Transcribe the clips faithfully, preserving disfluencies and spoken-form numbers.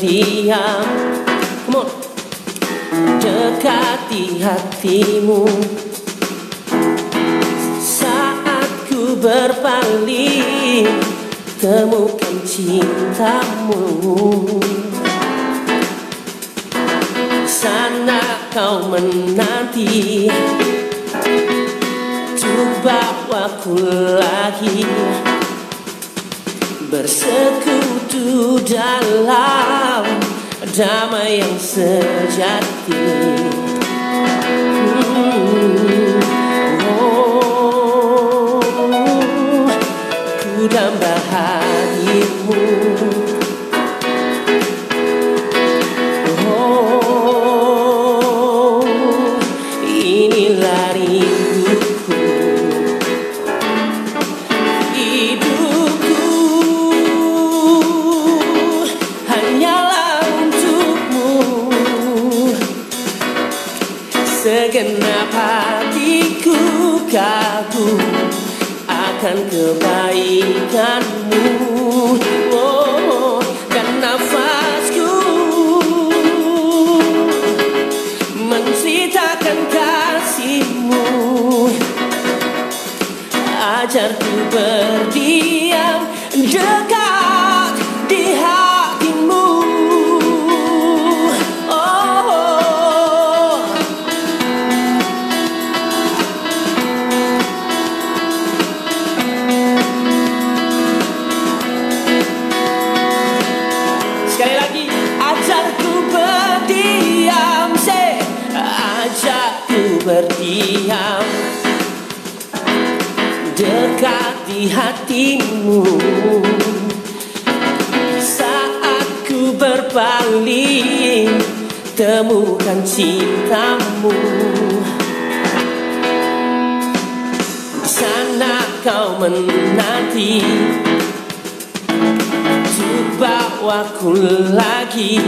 diam. Come on. Dekati hatimu. Saat ku berpaling, temukan cintamu. Sana kau menanti, untuk bawaku lagi bersekutu dalam damai yang sejati. hmm. Oh, ku damba hatimu. Oh, inilah rinduku, segenap hatiku kagum akan kebaikanmu. Oh, dan nafasku menceritakan kasihmu. Ajarku berdiam dekat di hatimu. Sekali lagi, ajarku berdiam, say, ajarku berdiam dekat di hatimu. Saat ku berpaling, temukan cintamu. Di sana kau menanti, bawaku lagi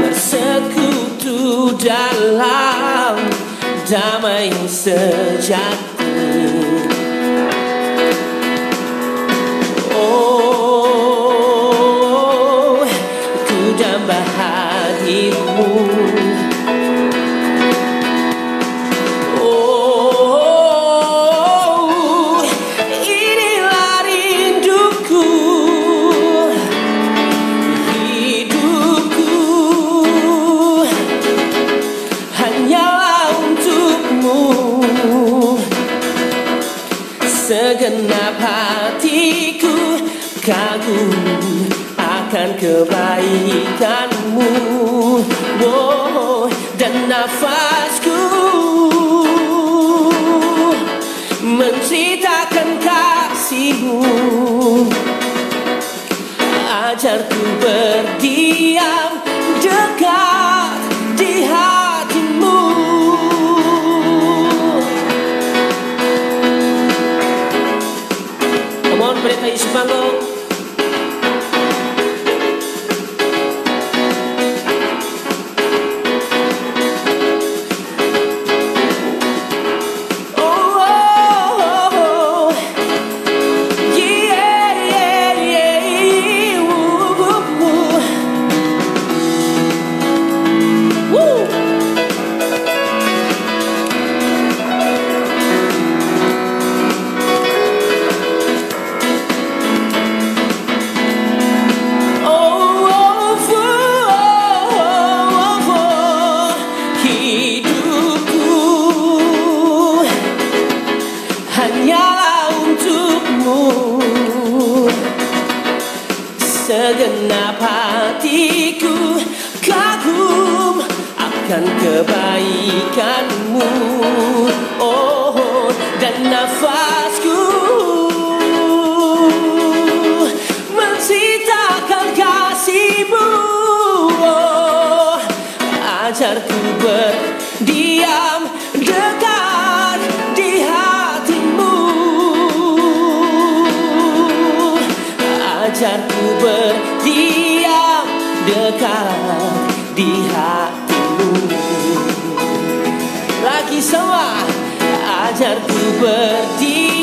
bersekutu dalam damai yang sejati. Oh, ku damba hatimu. Segenap hatiku kagum akan kebaikanmu. Oh, dan nafasku menceritakan kasihmu. Ajarku berdiam dekat di hatimu. Mereka isi panggung. Oh, oh, oh, yeah, yeah, yeah, woo, woo, woo. Woo. Segenap hatiku kagum akan kebaikanmu. Oh, dan nafasku menceritakan kasihmu. Oh, ajarku berdiam dekat di hatimu. Ajarku berdiam dekat di hatimu. Lagi semua, ajarku berdiam.